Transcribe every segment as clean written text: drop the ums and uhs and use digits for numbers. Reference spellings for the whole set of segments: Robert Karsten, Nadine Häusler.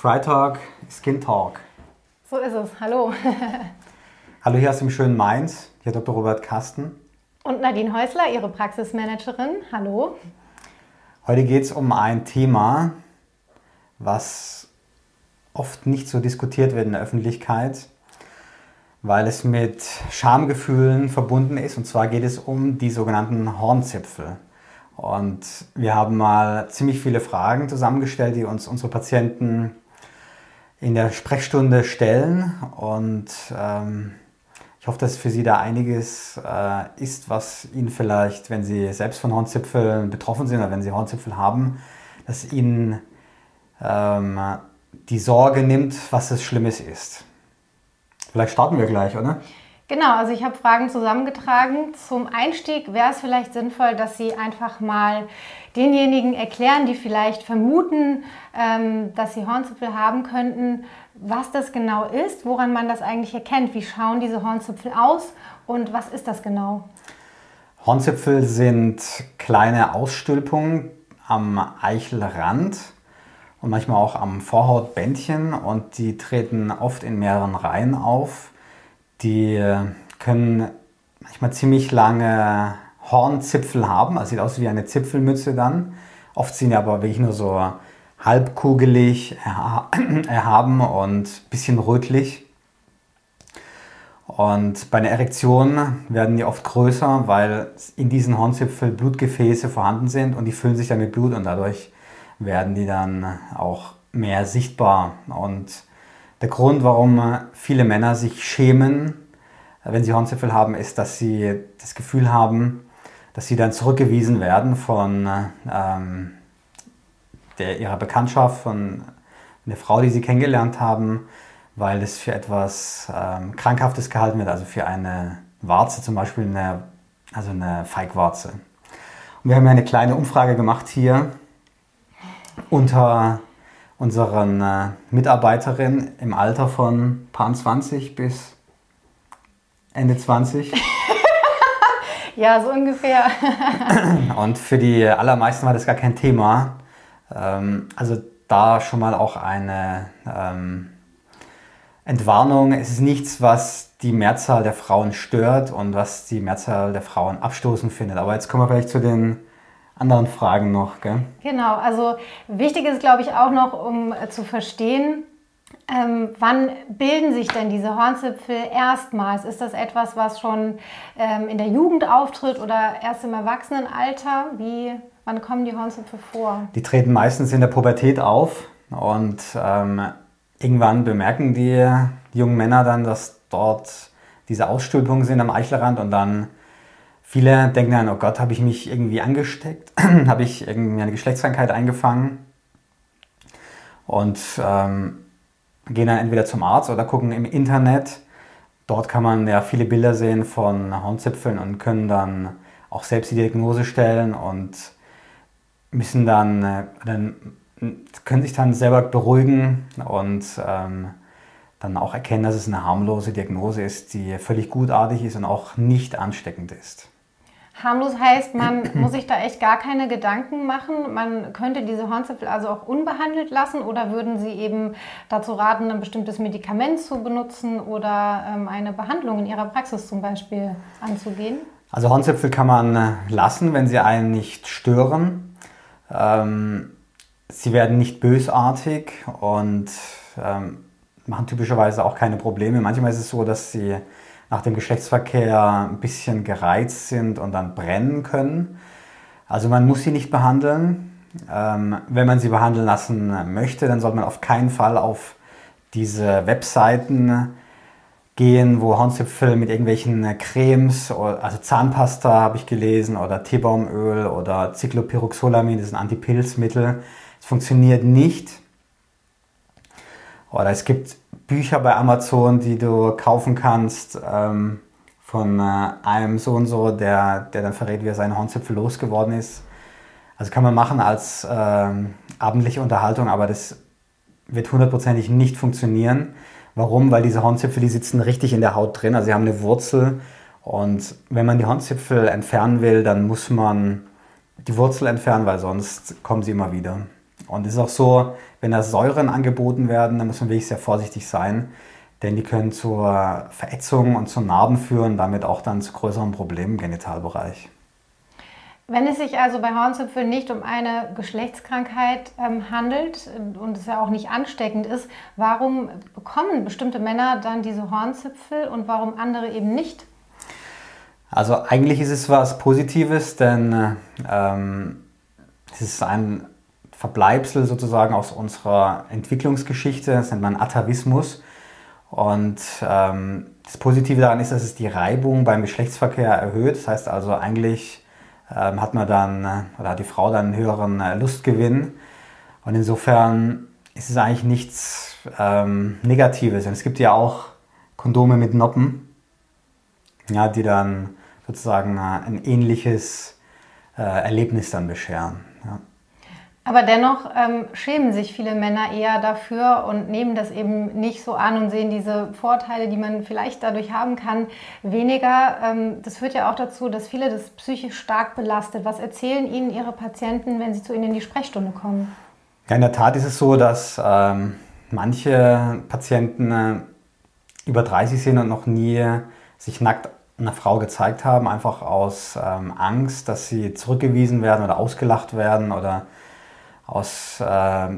Freitag, Skin Talk. So ist es, hallo. Hallo hier aus dem schönen Mainz, hier Dr. Robert Karsten. Und Nadine Häusler, Ihre Praxismanagerin, hallo. Heute geht es um ein Thema, was oft nicht so diskutiert wird in der Öffentlichkeit, weil es mit Schamgefühlen verbunden ist, und zwar geht es um die sogenannten Hornzipfel. Und wir haben mal ziemlich viele Fragen zusammengestellt, die uns unsere Patienten in der Sprechstunde stellen, und ich hoffe, dass für Sie da einiges ist, was Ihnen vielleicht, wenn Sie selbst von Hornzipfeln betroffen sind oder wenn Sie Hornzipfel haben, dass Ihnen die Sorge nimmt, was das Schlimmes ist. Vielleicht starten wir gleich, oder? Genau, also ich habe Fragen zusammengetragen. Zum Einstieg wäre es vielleicht sinnvoll, dass Sie einfach mal denjenigen erklären, die vielleicht vermuten, dass sie Hornzipfel haben könnten, was das genau ist, woran man das eigentlich erkennt. Wie schauen diese Hornzipfel aus und was ist das genau? Hornzipfel sind kleine Ausstülpungen am Eichelrand und manchmal auch am Vorhautbändchen, und die treten oft in mehreren Reihen auf. Die können manchmal ziemlich lange Hornzipfel haben, also sieht aus wie eine Zipfelmütze dann. Oft sind die aber wirklich nur so halbkugelig erhaben und ein bisschen rötlich. Und bei einer Erektion werden die oft größer, weil in diesen Hornzipfeln Blutgefäße vorhanden sind und die füllen sich dann mit Blut, und dadurch werden die dann auch mehr sichtbar. Und der Grund, warum viele Männer sich schämen, wenn sie Hornzipfel haben, ist, dass sie das Gefühl haben, dass sie dann zurückgewiesen werden von ihrer Bekanntschaft, von der Frau, die sie kennengelernt haben, weil es für etwas Krankhaftes gehalten wird, also für eine Warze zum Beispiel, also eine Feigwarze. Und wir haben eine kleine Umfrage gemacht hier unter unseren Mitarbeiterin im Alter von paar 20 bis Ende 20. Ja, so ungefähr. Und für die allermeisten war das gar kein Thema. Also da schon mal auch eine Entwarnung. Es ist nichts, was die Mehrzahl der Frauen stört und was die Mehrzahl der Frauen abstoßend findet. Aber jetzt kommen wir vielleicht zu den anderen Fragen noch, gell? Genau, also wichtig ist, glaube ich, auch noch, um zu verstehen, wann bilden sich denn diese Hornzipfel erstmals? Ist das etwas, was schon in der Jugend auftritt oder erst im Erwachsenenalter? Wann kommen die Hornzipfel vor? Die treten meistens in der Pubertät auf, und irgendwann bemerken die jungen Männer dann, dass dort diese Ausstülpungen sind am Eichelrand, und dann viele denken dann, oh Gott, habe ich mich irgendwie angesteckt? Habe ich irgendwie eine Geschlechtskrankheit eingefangen? Und gehen dann entweder zum Arzt oder gucken im Internet. Dort kann man ja viele Bilder sehen von Hornzipfeln und können dann auch selbst die Diagnose stellen und müssen dann können sich dann selber beruhigen und dann auch erkennen, dass es eine harmlose Diagnose ist, die völlig gutartig ist und auch nicht ansteckend ist. Harmlos heißt, man muss sich da echt gar keine Gedanken machen. Man könnte diese Hornzipfel also auch unbehandelt lassen, oder würden Sie eben dazu raten, ein bestimmtes Medikament zu benutzen oder eine Behandlung in Ihrer Praxis zum Beispiel anzugehen? Also Hornzipfel kann man lassen, wenn sie einen nicht stören. Sie werden nicht bösartig und machen typischerweise auch keine Probleme. Manchmal ist es so, dass sie nach dem Geschlechtsverkehr ein bisschen gereizt sind und dann brennen können. Also man muss sie nicht behandeln. Wenn man sie behandeln lassen möchte, dann sollte man auf keinen Fall auf diese Webseiten gehen, wo Hornzipfel mit irgendwelchen Cremes, also Zahnpasta habe ich gelesen, oder Teebaumöl oder Cyclopyroxolamin, das ist ein Antipilzmittel. Es funktioniert nicht. Oder es gibt Bücher bei Amazon, die du kaufen kannst, von einem so und so, der dann verrät, wie er seinen Hornzipfel losgeworden ist. Also kann man machen als abendliche Unterhaltung, aber das wird hundertprozentig nicht funktionieren. Warum? Weil diese Hornzipfel, die sitzen richtig in der Haut drin, also sie haben eine Wurzel, und wenn man die Hornzipfel entfernen will, dann muss man die Wurzel entfernen, weil sonst kommen sie immer wieder. Und es ist auch so, wenn da Säuren angeboten werden, dann muss man wirklich sehr vorsichtig sein, denn die können zur Verätzung und zu Narben führen, damit auch dann zu größeren Problemen im Genitalbereich. Wenn es sich also bei Hornzipfeln nicht um eine Geschlechtskrankheit handelt und es ja auch nicht ansteckend ist, warum bekommen bestimmte Männer dann diese Hornzipfel und warum andere eben nicht? Also eigentlich ist es was Positives, denn es ist ein Verbleibsel sozusagen aus unserer Entwicklungsgeschichte, das nennt man Atavismus. Und das Positive daran ist, dass es die Reibung beim Geschlechtsverkehr erhöht. Das heißt also, eigentlich hat man dann, oder hat die Frau dann einen höheren Lustgewinn. Und insofern ist es eigentlich nichts Negatives. Und es gibt ja auch Kondome mit Noppen, ja, die dann sozusagen ein ähnliches Erlebnis dann bescheren. Ja. Aber dennoch schämen sich viele Männer eher dafür und nehmen das eben nicht so an und sehen diese Vorteile, die man vielleicht dadurch haben kann, weniger. Das führt ja auch dazu, dass viele das psychisch stark belastet. Was erzählen Ihnen Ihre Patienten, wenn sie zu Ihnen in die Sprechstunde kommen? Ja, in der Tat ist es so, dass manche Patienten über 30 sind und noch nie sich nackt einer Frau gezeigt haben, einfach aus Angst, dass sie zurückgewiesen werden oder ausgelacht werden oder aus der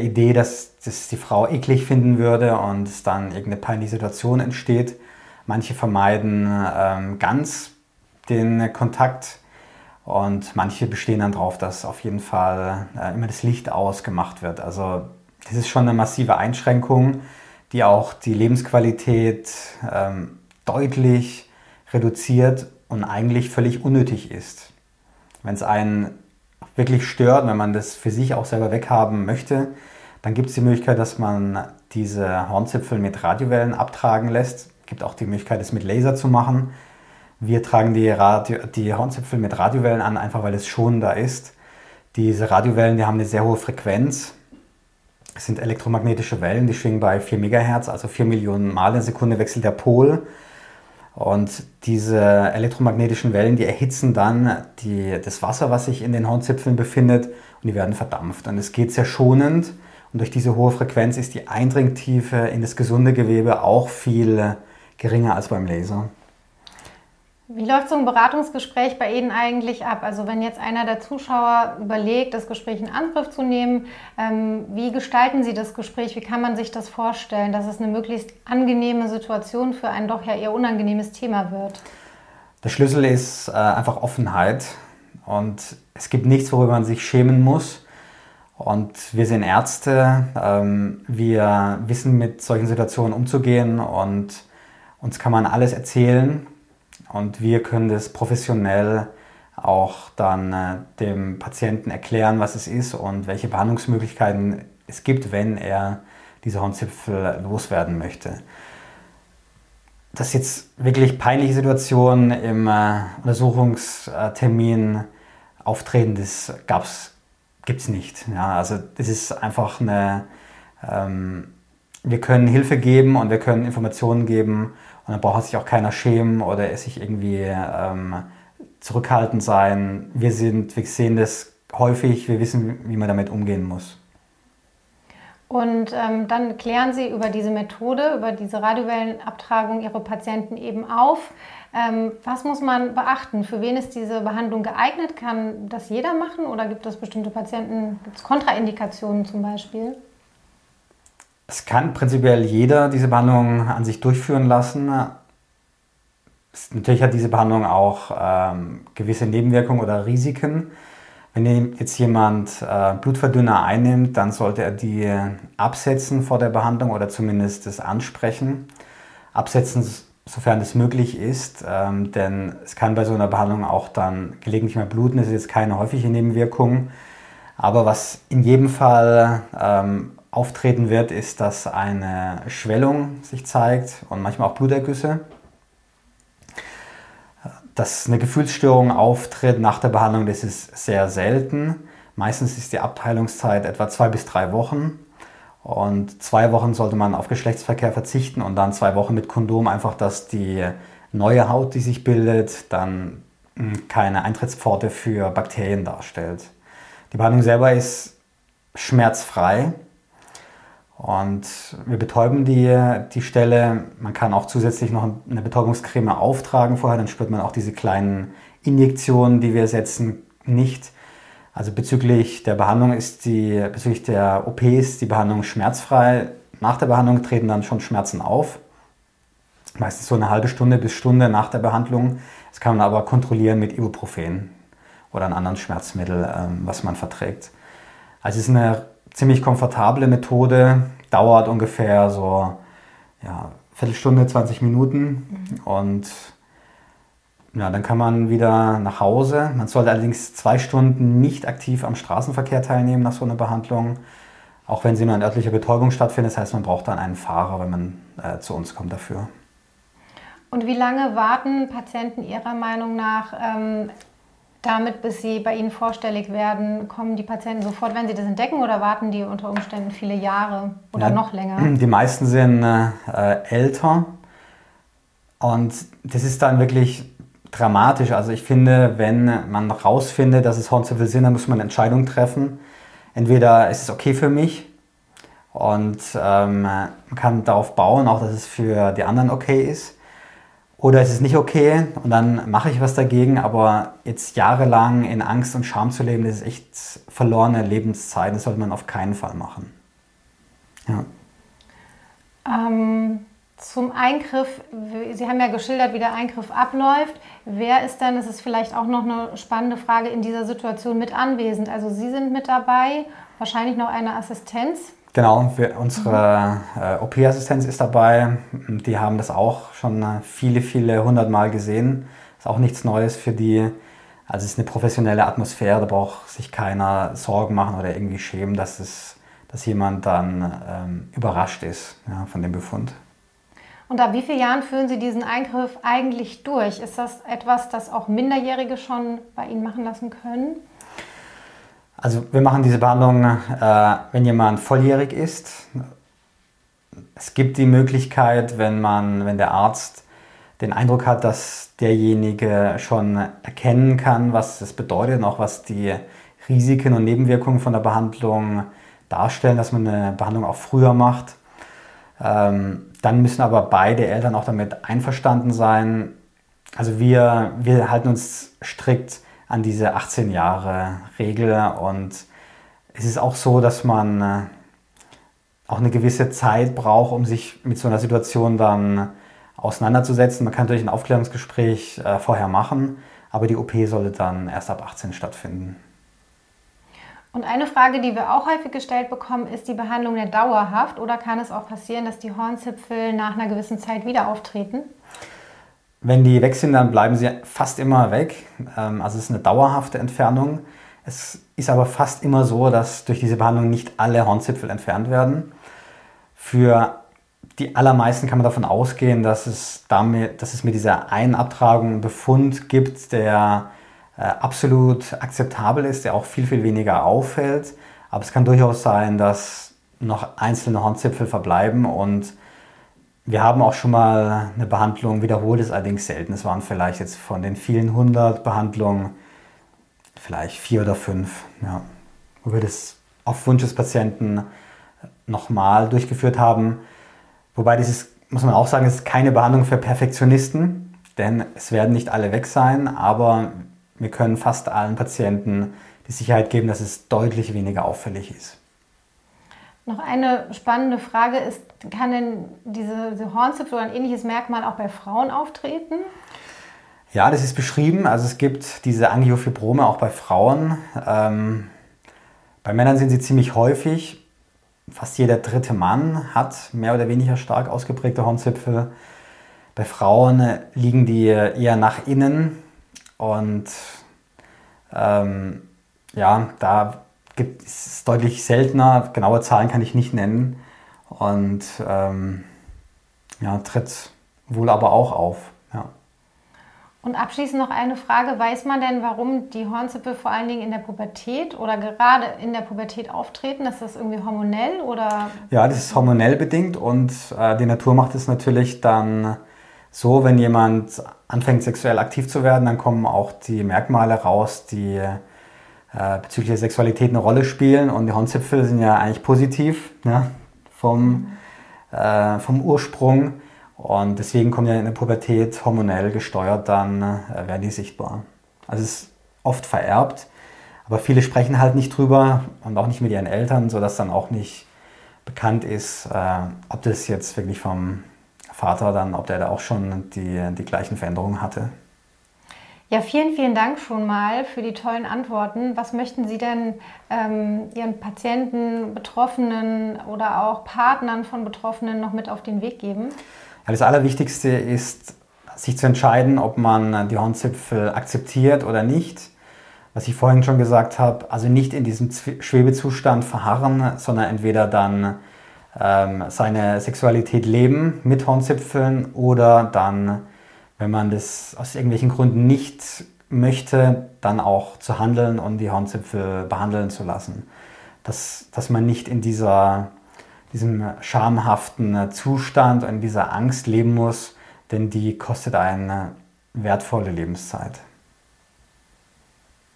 Idee, dass das die Frau eklig finden würde und es dann irgendeine peinliche Situation entsteht. Manche vermeiden ganz den Kontakt und manche bestehen dann darauf, dass auf jeden Fall immer das Licht ausgemacht wird. Also das ist schon eine massive Einschränkung, die auch die Lebensqualität deutlich reduziert und eigentlich völlig unnötig ist. Wenn es einen wirklich stört, wenn man das für sich auch selber weghaben möchte, dann gibt es die Möglichkeit, dass man diese Hornzipfel mit Radiowellen abtragen lässt. Es gibt auch die Möglichkeit, es mit Laser zu machen. Wir tragen die Hornzipfel mit Radiowellen an, einfach weil es schonender ist. Diese Radiowellen, die haben eine sehr hohe Frequenz. Es sind elektromagnetische Wellen, die schwingen bei 4 MHz, also 4 Millionen Mal in der Sekunde wechselt der Pol. Und diese elektromagnetischen Wellen, die erhitzen dann das Wasser, was sich in den Hornzipfeln befindet, und die werden verdampft. Und es geht sehr schonend. Und durch diese hohe Frequenz ist die Eindringtiefe in das gesunde Gewebe auch viel geringer als beim Laser. Wie läuft so ein Beratungsgespräch bei Ihnen eigentlich ab? Also wenn jetzt einer der Zuschauer überlegt, das Gespräch in Angriff zu nehmen, wie gestalten Sie das Gespräch? Wie kann man sich das vorstellen, dass es eine möglichst angenehme Situation für ein doch ja eher unangenehmes Thema wird? Der Schlüssel ist einfach Offenheit und es gibt nichts, worüber man sich schämen muss. Und wir sind Ärzte, wir wissen, mit solchen Situationen umzugehen und uns kann man alles erzählen. Und wir können das professionell auch dann dem Patienten erklären, was es ist und welche Behandlungsmöglichkeiten es gibt, wenn er diese Hornzipfel loswerden möchte. Dass jetzt wirklich peinliche Situationen im Untersuchungstermin auftreten, das gibt es nicht. Ja, also es ist einfach wir können Hilfe geben und wir können Informationen geben. Und dann braucht sich auch keiner schämen oder sich irgendwie zurückhaltend sein. Wir sehen das häufig, wir wissen, wie man damit umgehen muss. Und dann klären Sie über diese Methode, über diese Radiowellenabtragung Ihre Patienten eben auf. Was muss man beachten? Für wen ist diese Behandlung geeignet? Kann das jeder machen oder gibt es bestimmte Patienten, gibt es Kontraindikationen zum Beispiel? Es kann prinzipiell jeder diese Behandlung an sich durchführen lassen. Natürlich hat diese Behandlung auch gewisse Nebenwirkungen oder Risiken. Wenn jetzt jemand Blutverdünner einnimmt, dann sollte er die absetzen vor der Behandlung oder zumindest das ansprechen. Absetzen, sofern das möglich ist, denn es kann bei so einer Behandlung auch dann gelegentlich mal bluten. Das ist jetzt keine häufige Nebenwirkung. Aber was in jedem Fall auftreten wird, ist, dass eine Schwellung sich zeigt und manchmal auch Blutergüsse. Dass eine Gefühlsstörung auftritt nach der Behandlung, das ist sehr selten. Meistens ist die Abheilungszeit etwa 2 bis 3 Wochen. Und 2 Wochen sollte man auf Geschlechtsverkehr verzichten und dann 2 Wochen mit Kondom, einfach dass die neue Haut, die sich bildet, dann keine Eintrittspforte für Bakterien darstellt. Die Behandlung selber ist schmerzfrei. Und wir betäuben die Stelle. Man kann auch zusätzlich noch eine Betäubungscreme auftragen vorher, dann spürt man auch diese kleinen Injektionen, die wir setzen, nicht. Also bezüglich der OP ist die Behandlung schmerzfrei. Nach der Behandlung treten dann schon Schmerzen auf. Meistens so eine halbe Stunde bis Stunde nach der Behandlung. Das kann man aber kontrollieren mit Ibuprofen oder einem anderen Schmerzmittel, was man verträgt. Also es ist eine ziemlich komfortable Methode, dauert ungefähr so Viertelstunde, 20 Minuten und dann kann man wieder nach Hause. Man sollte allerdings 2 Stunden nicht aktiv am Straßenverkehr teilnehmen nach so einer Behandlung, auch wenn sie nur in örtlicher Betäubung stattfindet. Das heißt, man braucht dann einen Fahrer, wenn man zu uns kommt dafür. Und wie lange warten Patienten Ihrer Meinung nach damit, bis sie bei Ihnen vorstellig werden? Kommen die Patienten sofort, wenn sie das entdecken, oder warten die unter Umständen viele Jahre oder noch länger? Die meisten sind älter und das ist dann wirklich dramatisch. Also ich finde, wenn man rausfindet, dass es Hornzipfel sind, dann muss man eine Entscheidung treffen. Entweder ist es okay für mich und man kann darauf bauen, auch dass es für die anderen okay ist. Oder es ist nicht okay und dann mache ich was dagegen, aber jetzt jahrelang in Angst und Scham zu leben, das ist echt verlorene Lebenszeit. Das sollte man auf keinen Fall machen. Ja. Zum Eingriff, Sie haben ja geschildert, wie der Eingriff abläuft. Wer ist denn, das ist vielleicht auch noch eine spannende Frage, in dieser Situation mit anwesend? Also Sie sind mit dabei, wahrscheinlich noch eine Assistenz. Genau, unsere OP-Assistenz ist dabei. Die haben das auch schon viele, viele 100 Mal gesehen. Ist auch nichts Neues für die. Also es ist eine professionelle Atmosphäre, da braucht sich keiner Sorgen machen oder irgendwie schämen, dass jemand dann überrascht ist von dem Befund. Und ab wie vielen Jahren führen Sie diesen Eingriff eigentlich durch? Ist das etwas, das auch Minderjährige schon bei Ihnen machen lassen können? Also wir machen diese Behandlung, wenn jemand volljährig ist. Es gibt die Möglichkeit, wenn der Arzt den Eindruck hat, dass derjenige schon erkennen kann, was das bedeutet und auch was die Risiken und Nebenwirkungen von der Behandlung darstellen, dass man eine Behandlung auch früher macht. Dann müssen aber beide Eltern auch damit einverstanden sein. Also wir halten uns strikt an diese 18 Jahre Regel und es ist auch so, dass man auch eine gewisse Zeit braucht, um sich mit so einer Situation dann auseinanderzusetzen. Man kann natürlich ein Aufklärungsgespräch vorher machen, aber die OP sollte dann erst ab 18 stattfinden. Und eine Frage, die wir auch häufig gestellt bekommen, ist die Behandlung der dauerhaft oder kann es auch passieren, dass die Hornzipfel nach einer gewissen Zeit wieder auftreten? Wenn die weg sind, dann bleiben sie fast immer weg. Also es ist eine dauerhafte Entfernung. Es ist aber fast immer so, dass durch diese Behandlung nicht alle Hornzipfel entfernt werden. Für die allermeisten kann man davon ausgehen, dass es mit dieser einen Abtragung einen Befund gibt, der absolut akzeptabel ist, der auch viel, viel weniger auffällt. Aber es kann durchaus sein, dass noch einzelne Hornzipfel verbleiben und wir haben auch schon mal eine Behandlung wiederholt, ist allerdings selten. Es waren vielleicht jetzt von den vielen 100 Behandlungen vielleicht 4 oder 5, wo wir das auf Wunsch des Patienten nochmal durchgeführt haben. Wobei muss man auch sagen, es ist keine Behandlung für Perfektionisten, denn es werden nicht alle weg sein, aber wir können fast allen Patienten die Sicherheit geben, dass es deutlich weniger auffällig ist. Noch eine spannende Frage ist, kann denn diese Hornzipfel oder ein ähnliches Merkmal auch bei Frauen auftreten? Ja, das ist beschrieben. Also es gibt diese Angiofibrome auch bei Frauen. Bei Männern sind sie ziemlich häufig. Fast jeder 3. Mann hat mehr oder weniger stark ausgeprägte Hornzipfel. Bei Frauen liegen die eher nach innen. Und da ist es deutlich seltener, genaue Zahlen kann ich nicht nennen und tritt wohl aber auch auf. Ja. Und abschließend noch eine Frage, weiß man denn, warum die Hornzipfel vor allen Dingen in der Pubertät oder gerade in der Pubertät auftreten? Ist das irgendwie hormonell oder? Ja, das ist hormonell bedingt und die Natur macht es natürlich dann so, wenn jemand anfängt sexuell aktiv zu werden, dann kommen auch die Merkmale raus, die bezüglich der Sexualität eine Rolle spielen. Und die Hornzipfel sind ja eigentlich positiv, ne? Vom Ursprung. Und deswegen kommen ja in der Pubertät hormonell gesteuert, dann werden die sichtbar. Also es ist oft vererbt, aber viele sprechen halt nicht drüber und auch nicht mit ihren Eltern, sodass dann auch nicht bekannt ist, ob das jetzt wirklich vom Vater dann, ob der da auch schon die gleichen Veränderungen hatte. Ja, vielen, vielen Dank schon mal für die tollen Antworten. Was möchten Sie denn Ihren Patienten, Betroffenen oder auch Partnern von Betroffenen noch mit auf den Weg geben? Ja, das Allerwichtigste ist, sich zu entscheiden, ob man die Hornzipfel akzeptiert oder nicht. Was ich vorhin schon gesagt habe, also nicht in diesem Schwebezustand verharren, sondern entweder dann seine Sexualität leben mit Hornzipfeln oder dann, wenn man das aus irgendwelchen Gründen nicht möchte, dann auch zu handeln und die Hornzipfel behandeln zu lassen. Dass man nicht in diesem schamhaften Zustand und in dieser Angst leben muss, denn die kostet eine wertvolle Lebenszeit.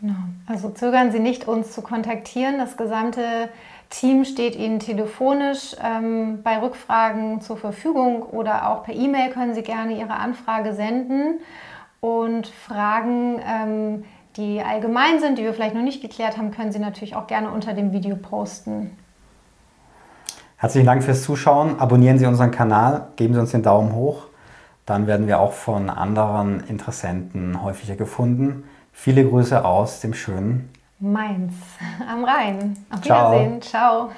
Genau. Also zögern Sie nicht, uns zu kontaktieren. Das gesamte Team steht Ihnen telefonisch bei Rückfragen zur Verfügung oder auch per E-Mail können Sie gerne Ihre Anfrage senden und Fragen, die allgemein sind, die wir vielleicht noch nicht geklärt haben, können Sie natürlich auch gerne unter dem Video posten. Herzlichen Dank fürs Zuschauen. Abonnieren Sie unseren Kanal, geben Sie uns den Daumen hoch. Dann werden wir auch von anderen Interessenten häufiger gefunden. Viele Grüße aus dem schönen Mainz am Rhein. Auf Wiedersehen. Ciao.